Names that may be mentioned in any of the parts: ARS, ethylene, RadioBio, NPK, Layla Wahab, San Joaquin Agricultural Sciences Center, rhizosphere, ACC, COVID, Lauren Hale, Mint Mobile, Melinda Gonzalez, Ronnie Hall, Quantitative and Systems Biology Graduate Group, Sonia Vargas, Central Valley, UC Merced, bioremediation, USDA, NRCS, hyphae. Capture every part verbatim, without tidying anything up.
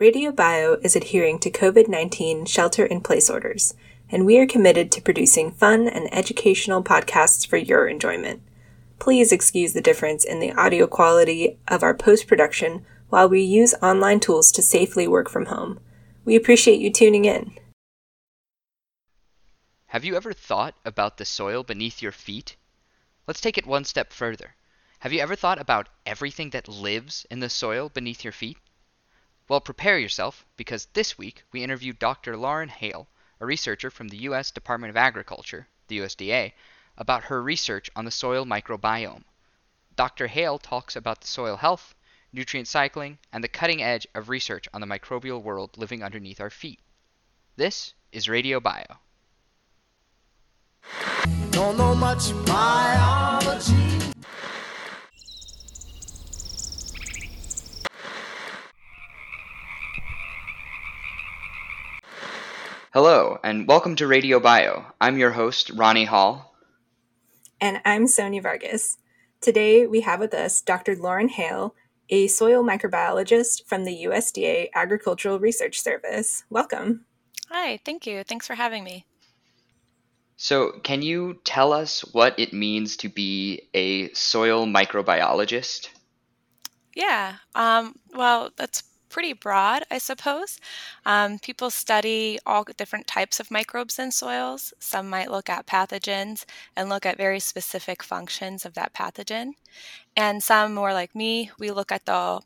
RadioBio is adhering to COVID nineteen shelter-in-place orders, and we are committed to producing fun and educational podcasts for your enjoyment. Please excuse the difference in the audio quality of our post-production while we use online tools to safely work from home. We appreciate you tuning in. Have you ever thought about the soil beneath your feet? Let's take it one step further. Have you ever thought about everything that lives in the soil beneath your feet? Well, prepare yourself, because this week we interviewed Doctor Lauren Hale, a researcher from the U S Department of Agriculture, the U S D A, about her research on the soil microbiome. Doctor Hale talks about the soil health, nutrient cycling, and the cutting edge of research on the microbial world living underneath our feet. This is RadioBio. Don't know much biology. Hello, and welcome to RadioBio. I'm your host, Ronnie Hall. And I'm Sonia Vargas. Today, we have with us Doctor Lauren Hale, a soil microbiologist from the U S D A Agricultural Research Service. Welcome. Hi, thank you. Thanks for having me. So, can you tell us what it means to be a soil microbiologist? Yeah, um, well, that's pretty broad, I suppose. Um, people study all different types of microbes in soils. Some might look at pathogens and look at very specific functions of that pathogen. And some, more like me, we look at the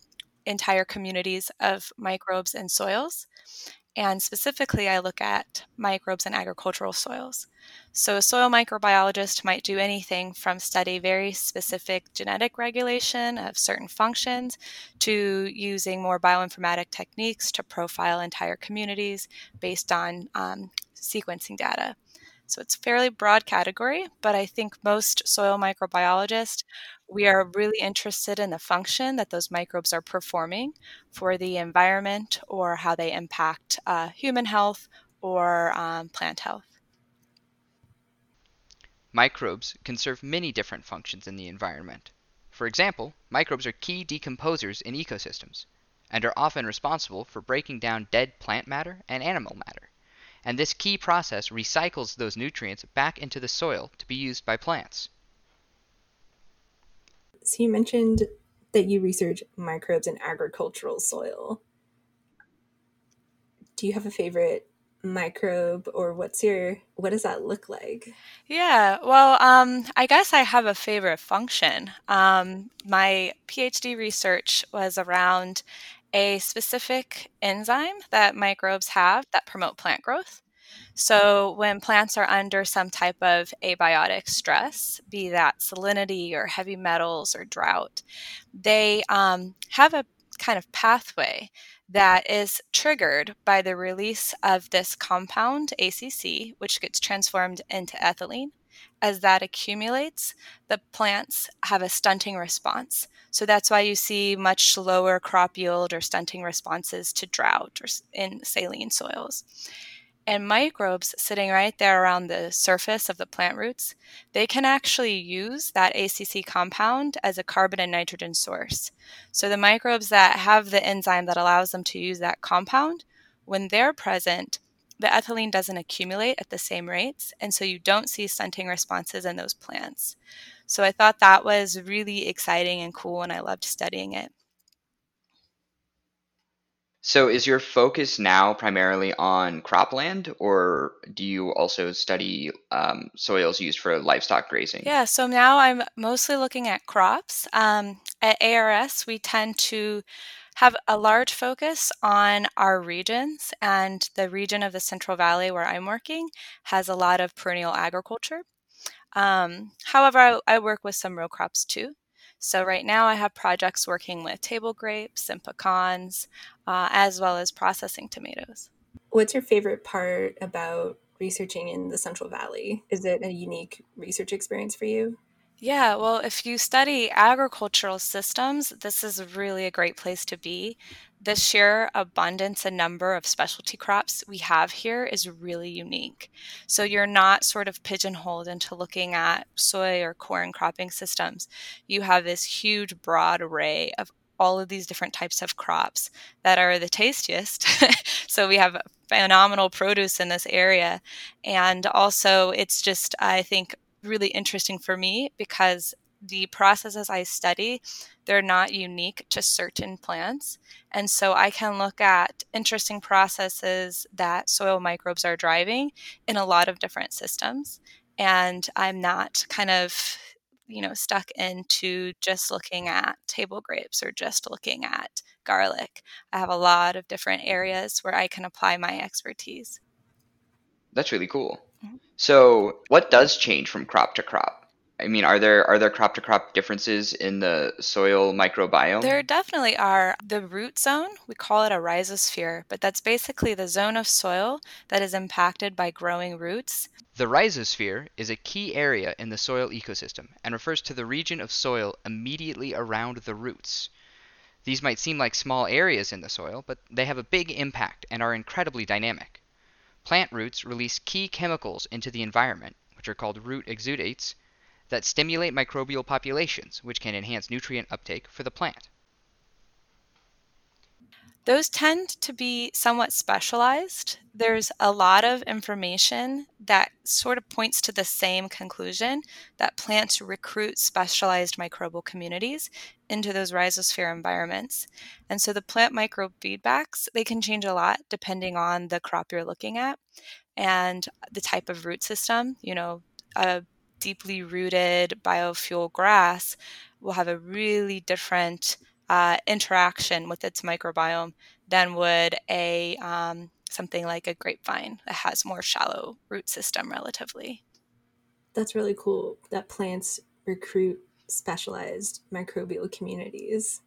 entire communities of microbes in soils. And specifically, I look at microbes in agricultural soils. So a soil microbiologist might do anything from study very specific genetic regulation of certain functions to using more bioinformatic techniques to profile entire communities based on um, sequencing data. So it's a fairly broad category, but I think most soil microbiologists, we are really interested in the function that those microbes are performing for the environment or how they impact uh, human health or um, plant health. Microbes can serve many different functions in the environment. For example, microbes are key decomposers in ecosystems and are often responsible for breaking down dead plant matter and animal matter. And this key process recycles those nutrients back into the soil to be used by plants. So you mentioned that you research microbes in agricultural soil. Do you have a favorite microbe, or what's your, what does that look like? Yeah, well, um, I guess I have a favorite function. Um, my PhD research was around a specific enzyme that microbes have that promote plant growth. So when plants are under some type of abiotic stress, be that salinity or heavy metals or drought, they um, have a kind of pathway that is triggered by the release of this compound, A C C, which gets transformed into ethylene. As that accumulates, the plants have a stunting response. So that's why you see much lower crop yield or stunting responses to drought or in saline soils. And microbes sitting right there around the surface of the plant roots, they can actually use that A C C compound as a carbon and nitrogen source. So the microbes that have the enzyme that allows them to use that compound, when they're present, the ethylene doesn't accumulate at the same rates, and so you don't see stunting responses in those plants. So I thought that was really exciting and cool, and I loved studying it. So is your focus now primarily on cropland, or do you also study um, soils used for livestock grazing? Yeah, so now I'm mostly looking at crops. Um, at A R S, we tend to have a large focus on our regions, and the region of the Central Valley where I'm working has a lot of perennial agriculture. Um, however, I, I work with some row crops too. So right now I have projects working with table grapes and pecans, uh, as well as processing tomatoes. What's your favorite part about researching in the Central Valley? Is it a unique research experience for you? Yeah, well, if you study agricultural systems, this is really a great place to be. The sheer abundance and number of specialty crops we have here is really unique. So you're not sort of pigeonholed into looking at soy or corn cropping systems. You have this huge, broad array of all of these different types of crops that are the tastiest. So we have phenomenal produce in this area. And also it's just, I think, really interesting for me because the processes I study, they're not unique to certain plants. And so I can look at interesting processes that soil microbes are driving in a lot of different systems. And I'm not kind of, you know, stuck into just looking at table grapes or just looking at garlic. I have a lot of different areas where I can apply my expertise. That's really cool. Mm-hmm. So what does change from crop to crop? I mean, are there are there crop to crop differences in the soil microbiome? There definitely are. The root zone, we call it a rhizosphere, but that's basically the zone of soil that is impacted by growing roots. The rhizosphere is a key area in the soil ecosystem and refers to the region of soil immediately around the roots. These might seem like small areas in the soil, but they have a big impact and are incredibly dynamic. Plant roots release key chemicals into the environment, which are called root exudates, that stimulate microbial populations, which can enhance nutrient uptake for the plant. Those tend to be somewhat specialized. There's a lot of information that sort of points to the same conclusion, that plants recruit specialized microbial communities into those rhizosphere environments. And so the plant microbe feedbacks, they can change a lot depending on the crop you're looking at and the type of root system. You know, a deeply rooted biofuel grass will have a really different uh, interaction with its microbiome than would a um, something like a grapevine that has more shallow root system relatively. That's really cool that plants recruit specialized microbial communities.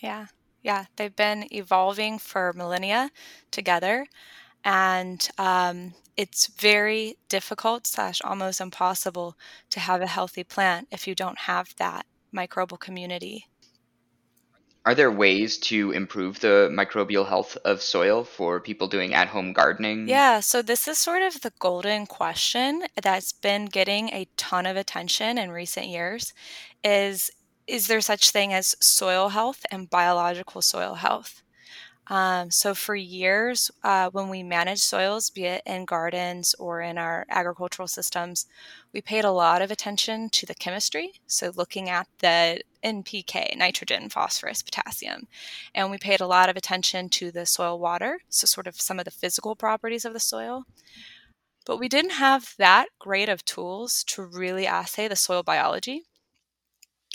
Yeah, yeah. They've been evolving for millennia together. And um, it's very difficult slash almost impossible to have a healthy plant if you don't have that microbial community. Are there ways to improve the microbial health of soil for people doing at-home gardening? Yeah, so this is sort of the golden question that's been getting a ton of attention in recent years is, is there such thing as soil health and biological soil health? Um, so for years, uh, when we managed soils, be it in gardens or in our agricultural systems, we paid a lot of attention to the chemistry. So looking at the N P K, nitrogen, phosphorus, potassium, and we paid a lot of attention to the soil water. So sort of some of the physical properties of the soil. But we didn't have that great of tools to really assay the soil biology.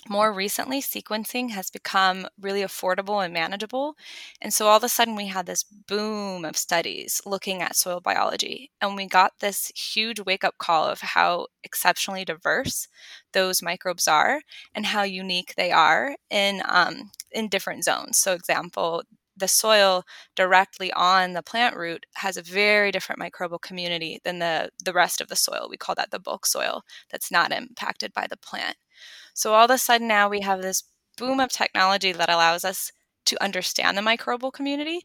More recently, sequencing has become really affordable and manageable. And so all of a sudden we had this boom of studies looking at soil biology. And we got this huge wake-up call of how exceptionally diverse those microbes are and how unique they are in um, in different zones. So example, the soil directly on the plant root has a very different microbial community than the, the rest of the soil. We call that the bulk soil that's not impacted by the plant. So all of a sudden now we have this boom of technology that allows us to understand the microbial community,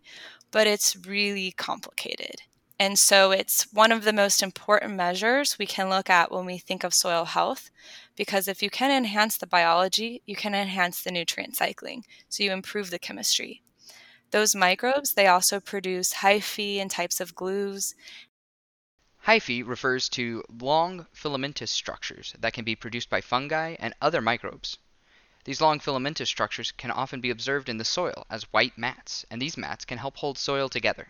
but it's really complicated. And so it's one of the most important measures we can look at when we think of soil health, because if you can enhance the biology, you can enhance the nutrient cycling. So you improve the chemistry. Those microbes, they also produce hyphae and types of glues. Hyphae refers to long filamentous structures that can be produced by fungi and other microbes. These long filamentous structures can often be observed in the soil as white mats, and these mats can help hold soil together.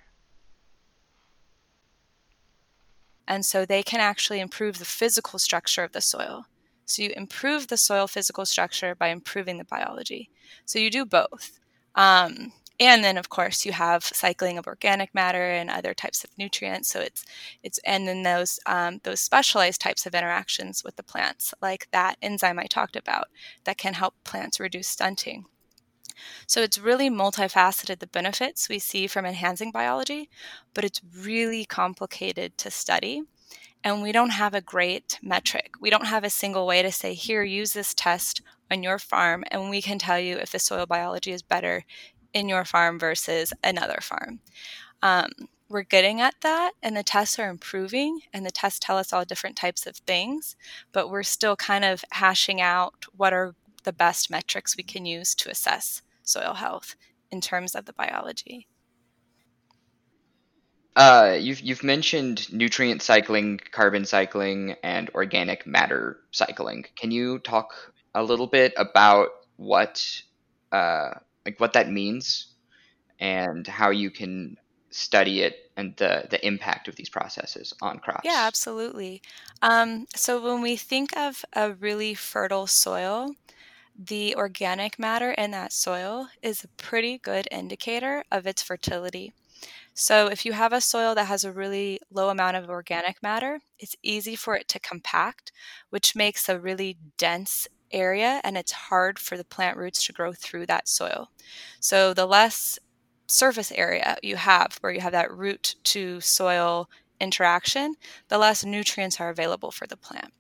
And so they can actually improve the physical structure of the soil. So you improve the soil physical structure by improving the biology. So you do both. Um, And then, of course, you have cycling of organic matter and other types of nutrients. So it's it's and then those um, those specialized types of interactions with the plants, like that enzyme I talked about, that can help plants reduce stunting. So it's really multifaceted, the benefits we see from enhancing biology, but it's really complicated to study. And we don't have a great metric. We don't have a single way to say, here, use this test on your farm, and we can tell you if the soil biology is better in your farm versus another farm. Um, we're getting at that, and the tests are improving, and the tests tell us all different types of things, but we're still kind of hashing out what are the best metrics we can use to assess soil health in terms of the biology? Uh, you've you've mentioned nutrient cycling, carbon cycling, and organic matter cycling. Can you talk a little bit about what uh, like what that means and how you can study it and the, the impact of these processes on crops? Yeah, absolutely. Um, so when we think of a really fertile soil, the organic matter in that soil is a pretty good indicator of its fertility. So if you have a soil that has a really low amount of organic matter, it's easy for it to compact, which makes a really dense area, and it's hard for the plant roots to grow through that soil. So the less surface area you have where you have that root to soil interaction, the less nutrients are available for the plant.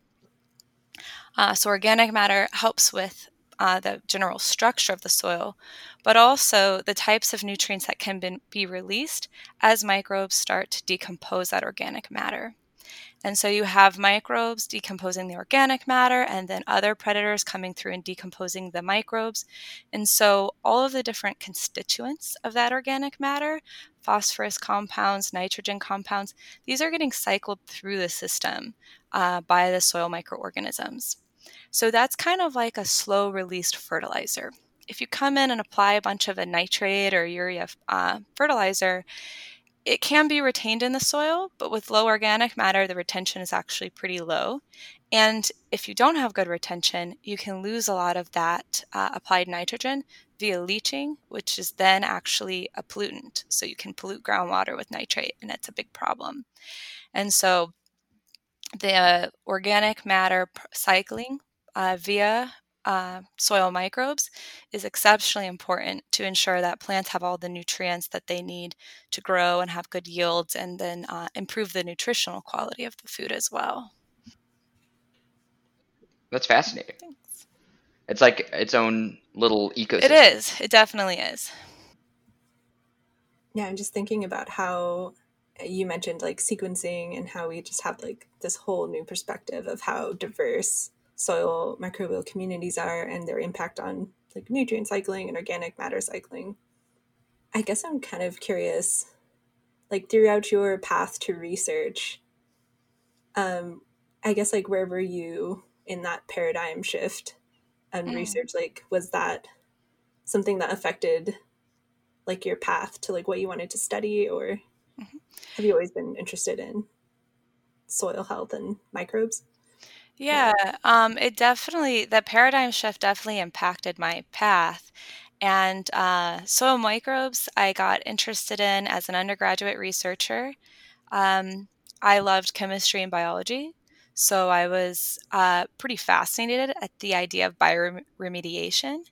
Uh, so organic matter helps with Uh, the general structure of the soil, but also the types of nutrients that can be, be released as microbes start to decompose that organic matter. And so you have microbes decomposing the organic matter, and then other predators coming through and decomposing the microbes. And so all of the different constituents of that organic matter, phosphorus compounds, nitrogen compounds, these are getting cycled through the system uh, by the soil microorganisms. So that's kind of like a slow released fertilizer. If you come in and apply a bunch of a nitrate or urea uh, fertilizer, it can be retained in the soil, but with low organic matter, the retention is actually pretty low. And if you don't have good retention, you can lose a lot of that uh, applied nitrogen via leaching, which is then actually a pollutant. So you can pollute groundwater with nitrate, and that's a big problem. And so the organic matter cycling uh, via uh, soil microbes is exceptionally important to ensure that plants have all the nutrients that they need to grow and have good yields, and then uh, improve the nutritional quality of the food as well. That's fascinating. Thanks. It's like its own little ecosystem. It is. It definitely is. Yeah, I'm just thinking about how you mentioned like sequencing and how we just have like this whole new perspective of how diverse soil microbial communities are and their impact on like nutrient cycling and organic matter cycling. I guess I'm kind of curious, like throughout your path to research, um, I guess like where were you in that paradigm shift and mm. research? Like, was that something that affected like your path to like what you wanted to study, or have you always been interested in soil health and microbes? Yeah, um, it definitely, that paradigm shift definitely impacted my path. And uh, soil microbes I got interested in as an undergraduate researcher. Um, I loved chemistry and biology, so I was uh, pretty fascinated at the idea of bioremediation.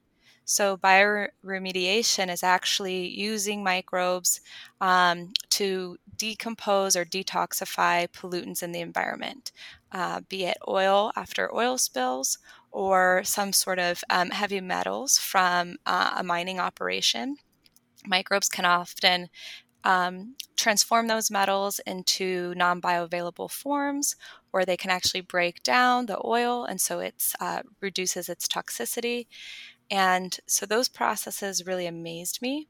So bioremediation is actually using microbes um, to decompose or detoxify pollutants in the environment, uh, be it oil after oil spills or some sort of um, heavy metals from uh, a mining operation. Microbes can often um, transform those metals into non-bioavailable forms, or they can actually break down the oil, and so it uh, reduces its toxicity. And so those processes really amazed me.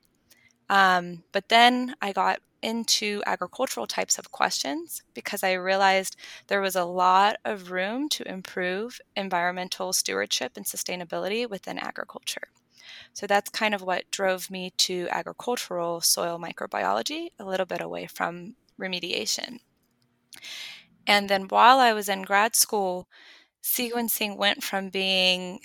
Um, but then I got into agricultural types of questions because I realized there was a lot of room to improve environmental stewardship and sustainability within agriculture. So that's kind of what drove me to agricultural soil microbiology, a little bit away from remediation. And then while I was in grad school, sequencing went from being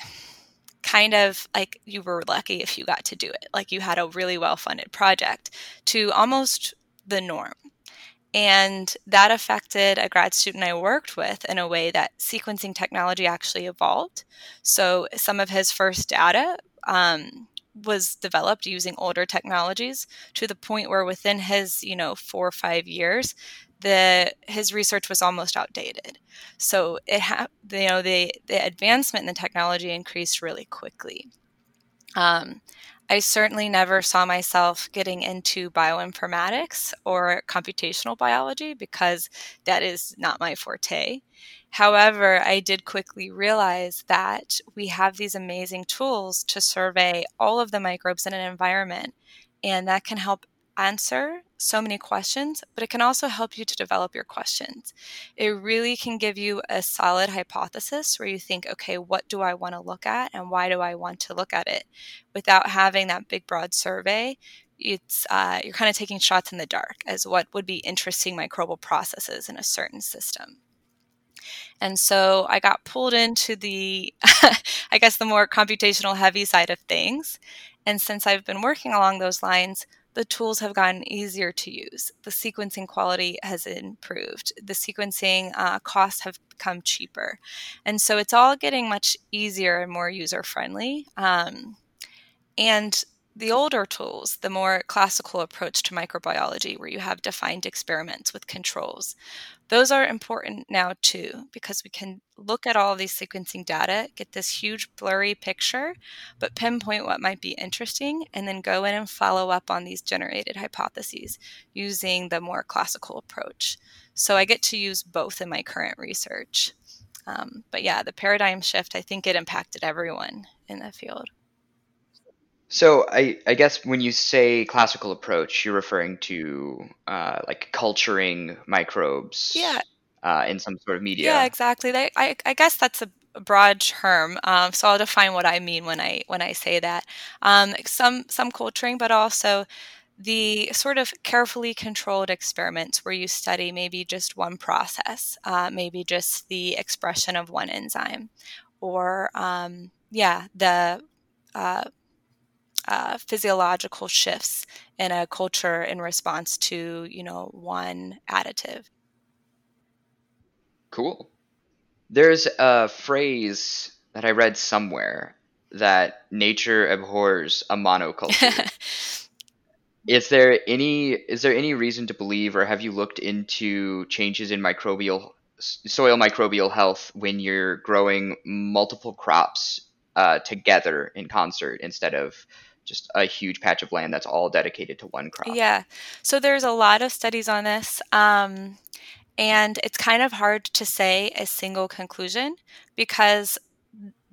kind of like you were lucky if you got to do it, like you had a really well-funded project, to almost the norm. And that affected a grad student I worked with in a way that sequencing technology actually evolved. So some of his first data um, was developed using older technologies, to the point where within his, you know, four or five years, The, his research was almost outdated. So it ha- you know, the, the advancement in the technology increased really quickly. Um, I certainly never saw myself getting into bioinformatics or computational biology because that is not my forte. However, I did quickly realize that we have these amazing tools to survey all of the microbes in an environment, and that can help answer so many questions, but it can also help you to develop your questions. It really can give you a solid hypothesis where you think, okay, what do I want to look at and why do I want to look at it? Without having that big, broad survey, it's uh, you're kind of taking shots in the dark as what would be interesting microbial processes in a certain system. And so I got pulled into the, I guess, the more computational heavy side of things. And since I've been working along those lines, the tools have gotten easier to use. The sequencing quality has improved. The sequencing uh, costs have become cheaper. And so it's all getting much easier and more user-friendly. Um, and the older tools, the more classical approach to microbiology, where you have defined experiments with controls, those are important now too, because we can look at all these sequencing data, get this huge blurry picture, but pinpoint what might be interesting, and then go in and follow up on these generated hypotheses using the more classical approach. So I get to use both in my current research. Um, but yeah, the paradigm shift, I think it impacted everyone in the field. So I, I guess when you say classical approach, you're referring to uh, like culturing microbes yeah. uh, in some sort of media. Yeah, exactly. That, I, I guess that's a broad term. Um, so I'll define what I mean when I when I say that. Um, some some culturing, but also the sort of carefully controlled experiments where you study maybe just one process, uh, maybe just the expression of one enzyme, or um, yeah, the uh, Uh, physiological shifts in a culture in response to, you know, one additive. Cool. There's a phrase that I read somewhere that nature abhors a monoculture. Is there any, is there any reason to believe, or have you looked into changes in microbial soil microbial health when you're growing multiple crops uh, together in concert instead of just a huge patch of land that's all dedicated to one crop? Yeah. So there's a lot of studies on this. Um, and it's kind of hard to say a single conclusion because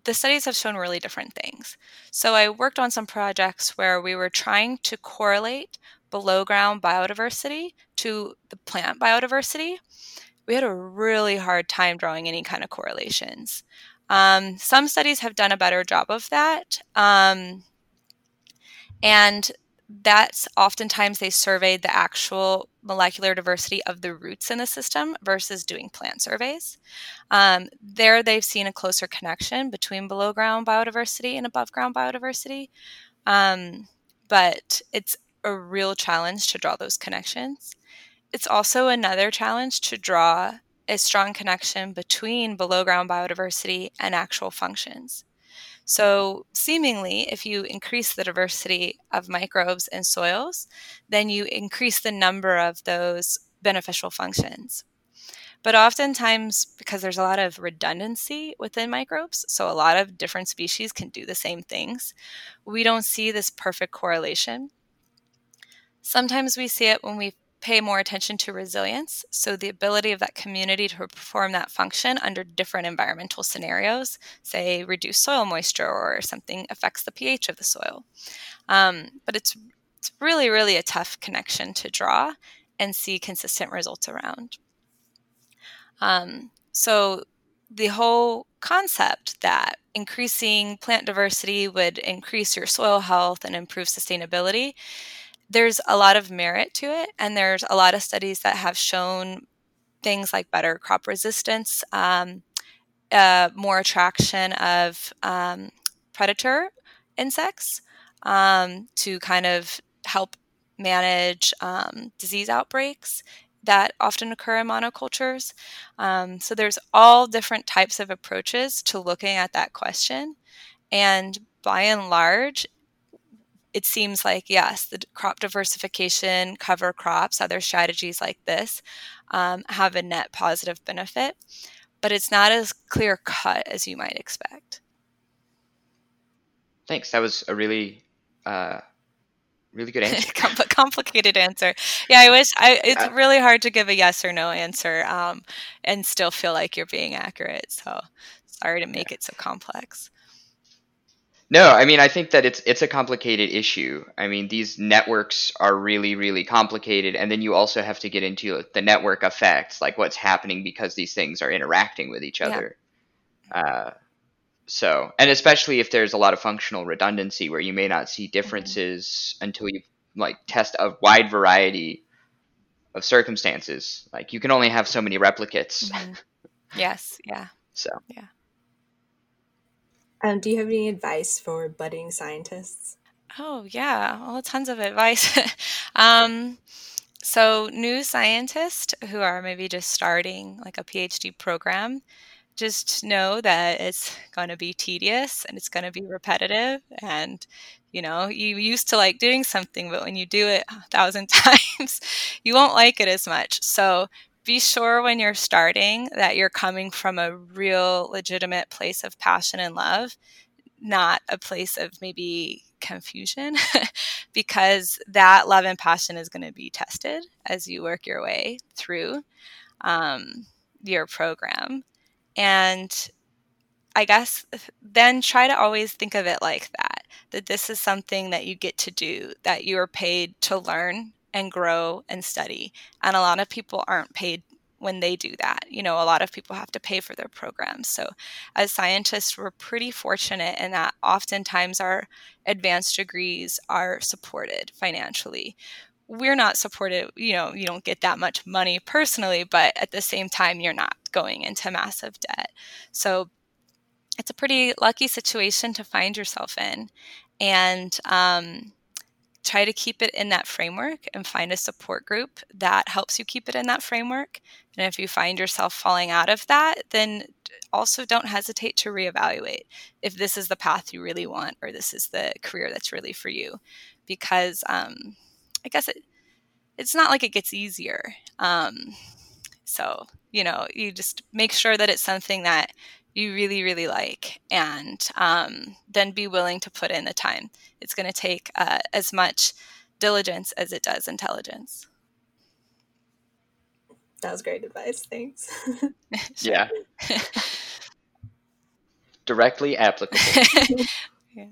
the studies have shown really different things. So I worked on some projects where we were trying to correlate below ground biodiversity to the plant biodiversity. We had a really hard time drawing any kind of correlations. Um, some studies have done a better job of that. Um, And that's oftentimes they surveyed the actual molecular diversity of the roots in the system versus doing plant surveys. Um, there they've seen a closer connection between below ground biodiversity and above ground biodiversity. Um, but it's a real challenge to draw those connections. It's also another challenge to draw a strong connection between below ground biodiversity and actual functions. So seemingly, if you increase the diversity of microbes in soils, then you increase the number of those beneficial functions. But oftentimes, because there's a lot of redundancy within microbes, so a lot of different species can do the same things, we don't see this perfect correlation. Sometimes we see it when we pay more attention to resilience, so the ability of that community to perform that function under different environmental scenarios, say reduced soil moisture or something affects the pH of the soil. Um, but it's it's really, really a tough connection to draw and see consistent results around. Um, so the whole concept that increasing plant diversity would increase your soil health and improve sustainability, there's a lot of merit to it, and there's a lot of studies that have shown things like better crop resistance, um, uh, more attraction of um, predator insects um, to kind of help manage um, disease outbreaks that often occur in monocultures. Um, so there's all different types of approaches to looking at that question, and by and large, it seems like, yes, the crop diversification, cover crops, other strategies like this um, have a net positive benefit, but it's not as clear cut as you might expect. Thanks. That was a really uh, really good answer. Complicated answer. Yeah, I wish I, it's uh, really hard to give a yes or no answer um, and still feel like you're being accurate. So sorry to make yeah. it so complex. No, I mean, I think that it's it's a complicated issue. I mean, these networks are really, really complicated. And then you also have to get into the network effects, like what's happening because these things are interacting with each other. Yeah. Uh, so, and especially if there's a lot of functional redundancy where you may not see differences mm-hmm. until you like test a wide variety of circumstances. Like you can only have so many replicates. Mm-hmm. Yes. Yeah. So. Yeah. Um, do you have any advice for budding scientists? Oh, yeah. Well, tons of advice. um, so new scientists who are maybe just starting like a PhD program, just know that it's going to be tedious and it's going to be repetitive. And, you know, you used to like doing something, but when you do it a thousand times, you won't like it as much. So be sure when you're starting that you're coming from a real legitimate place of passion and love, not a place of maybe confusion, because that love and passion is going to be tested as you work your way through um, your program. And I guess then try to always think of it like that, that this is something that you get to do, that you are paid to learn and grow and study. And a lot of people aren't paid when they do that. You know, a lot of people have to pay for their programs. So as scientists, we're pretty fortunate in that oftentimes our advanced degrees are supported financially. We're not supported, you know, you don't get that much money personally, but at the same time, you're not going into massive debt. So it's a pretty lucky situation to find yourself in. And, um, try to keep it in that framework and find a support group that helps you keep it in that framework. And if you find yourself falling out of that, then also don't hesitate to reevaluate if this is the path you really want or this is the career that's really for you. Because um, I guess it it's not like it gets easier. Um, so, you know, you just make sure that it's something that you really, really like, and um, then be willing to put in the time. It's going to take uh, as much diligence as it does intelligence. That was great advice. Thanks. Yeah. Directly applicable. Yeah.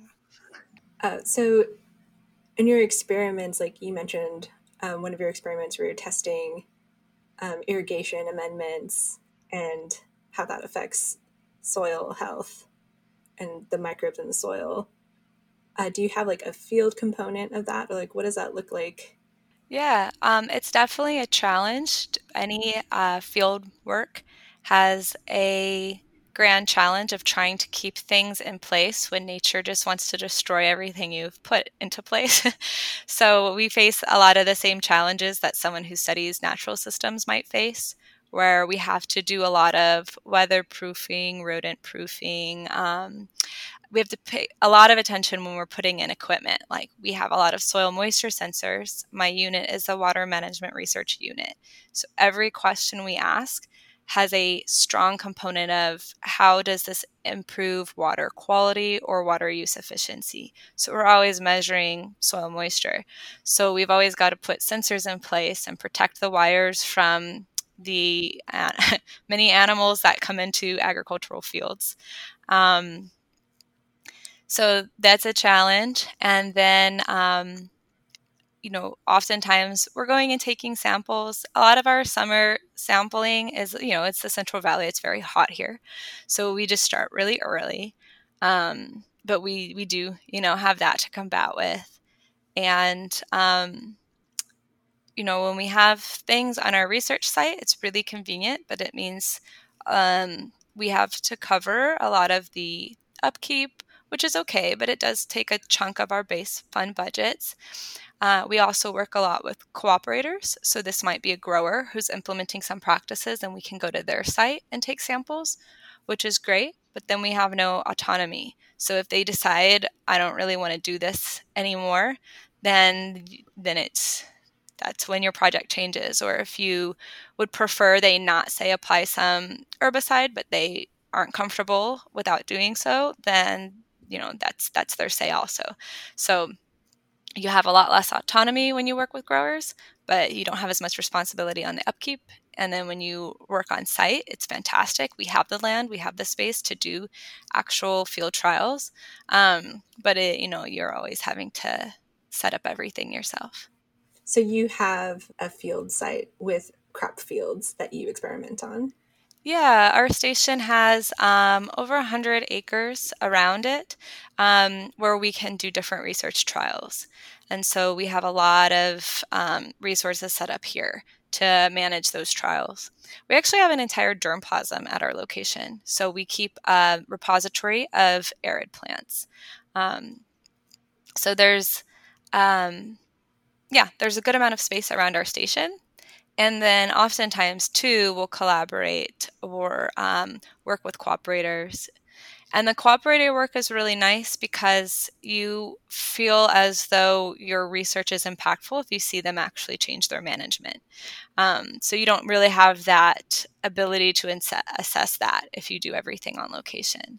Uh, so in your experiments, like you mentioned, um, one of your experiments where you're testing um, irrigation amendments and how that affects soil health and the microbes in the soil. Uh, do you have like a field component of that? Or like, what does that look like? Yeah, um, it's definitely a challenge. Any uh, field work has a grand challenge of trying to keep things in place when nature just wants to destroy everything you've put into place. So we face a lot of the same challenges that someone who studies natural systems might face, where we have to do a lot of weatherproofing, rodent proofing. Um, we have to pay a lot of attention when we're putting in equipment. Like we have a lot of soil moisture sensors. My unit is the Water Management Research Unit. So every question we ask has a strong component of how does this improve water quality or water use efficiency. So we're always measuring soil moisture. So we've always got to put sensors in place and protect the wires from the uh, many animals that come into agricultural fields. Um, so that's a challenge. And then, um, you know, oftentimes we're going and taking samples. A lot of our summer sampling is, you know, it's the Central Valley. It's very hot here. So we just start really early. Um, but we, we do, you know, have that to combat with. And, um, you know, when we have things on our research site, it's really convenient, but it means um, we have to cover a lot of the upkeep, which is okay, but it does take a chunk of our base fund budgets. Uh, we also work a lot with cooperators. So this might be a grower who's implementing some practices and we can go to their site and take samples, which is great, but then we have no autonomy. So if they decide, I don't really want to do this anymore, then then it's... that's when your project changes. Or if you would prefer they not say apply some herbicide, but they aren't comfortable without doing so, then, you know, that's, that's their say also. So You have a lot less autonomy when you work with growers, but you don't have as much responsibility on the upkeep. And then when you work on site, it's fantastic. We have the land, we have the space to do actual field trials. Um, but it, you know, you're always having to set up everything yourself. So you have a field site with crop fields that you experiment on? Yeah, our station has um, over one hundred acres around it um, where we can do different research trials. And so we have a lot of um, resources set up here to manage those trials. We actually have an entire germplasm at our location. So we keep a repository of arid plants. Um, so there's, um, yeah, there's a good amount of space around our station. And then oftentimes, too, we'll collaborate or um, work with cooperators. And the cooperator work is really nice because you feel as though your research is impactful if you see them actually change their management. Um, so you don't really have that ability to ins- assess that if you do everything on location.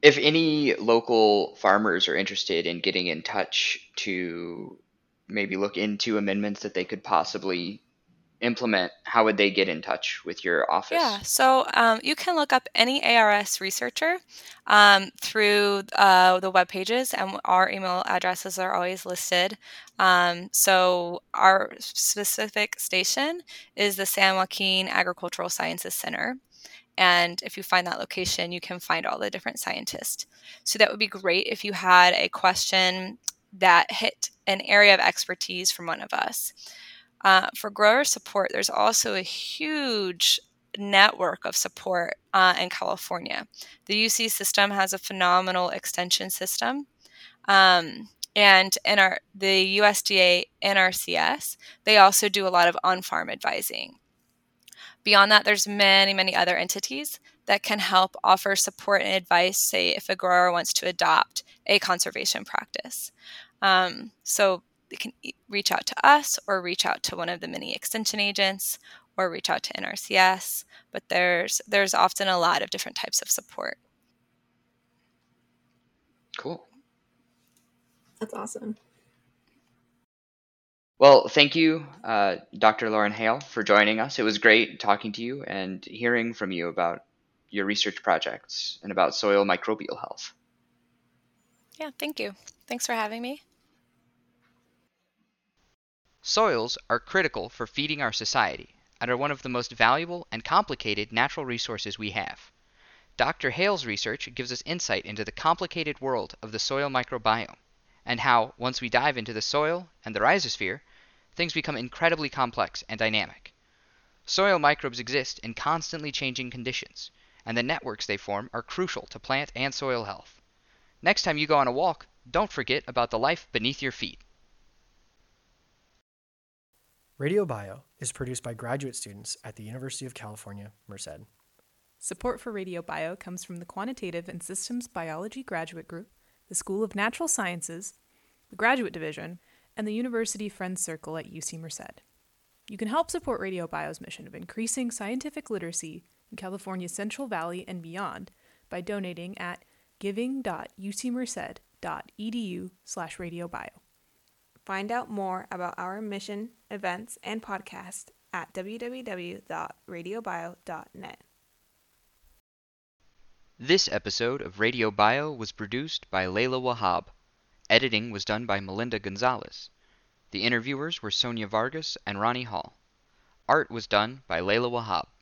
If any local farmers are interested in getting in touch to maybe look into amendments that they could possibly implement, how would they get in touch with your office? Yeah, so um, you can look up any A R S researcher um, through uh, the web pages, and our email addresses are always listed. Um, so our specific station is the San Joaquin Agricultural Sciences Center. And if you find that location, you can find all the different scientists. So that would be great if you had a question that hit an area of expertise from one of us. Uh, for grower support, there's also a huge network of support uh, in California. The U C system has a phenomenal extension system. Um, and in our, the U S D A N R C S, they also do a lot of on-farm advising. Beyond that, there's many, many other entities that can help offer support and advice, say, if a grower wants to adopt a conservation practice. Um, so you can e- reach out to us or reach out to one of the many extension agents or reach out to N R C S, but there's there's often a lot of different types of support. Cool. That's awesome. Well, thank you, uh, Doctor Lauren Hale, for joining us. It was great talking to you and hearing from you about your research projects and about soil microbial health. Yeah, thank you. Thanks for having me. Soils are critical for feeding our society and are one of the most valuable and complicated natural resources we have. Doctor Hale's research gives us insight into the complicated world of the soil microbiome and how, once we dive into the soil and the rhizosphere, things become incredibly complex and dynamic. Soil microbes exist in constantly changing conditions, and the networks they form are crucial to plant and soil health. Next time you go on a walk, don't forget about the life beneath your feet. Radio Bio is produced by graduate students at the University of California, Merced. Support for Radio Bio comes from the Quantitative and Systems Biology Graduate Group, the School of Natural Sciences, the Graduate Division, and the University Friends Circle at U C Merced. You can help support Radio Bio's mission of increasing scientific literacy in California's Central Valley and beyond by donating at giving dot u c merced dot e d u slash radio bio. Find out more about our mission, events, and podcast at w w w dot radio bio dot net. This episode of Radio Bio was produced by Layla Wahab. Editing was done by Melinda Gonzalez. The interviewers were Sonia Vargas and Ronnie Hall. Art was done by Layla Wahab.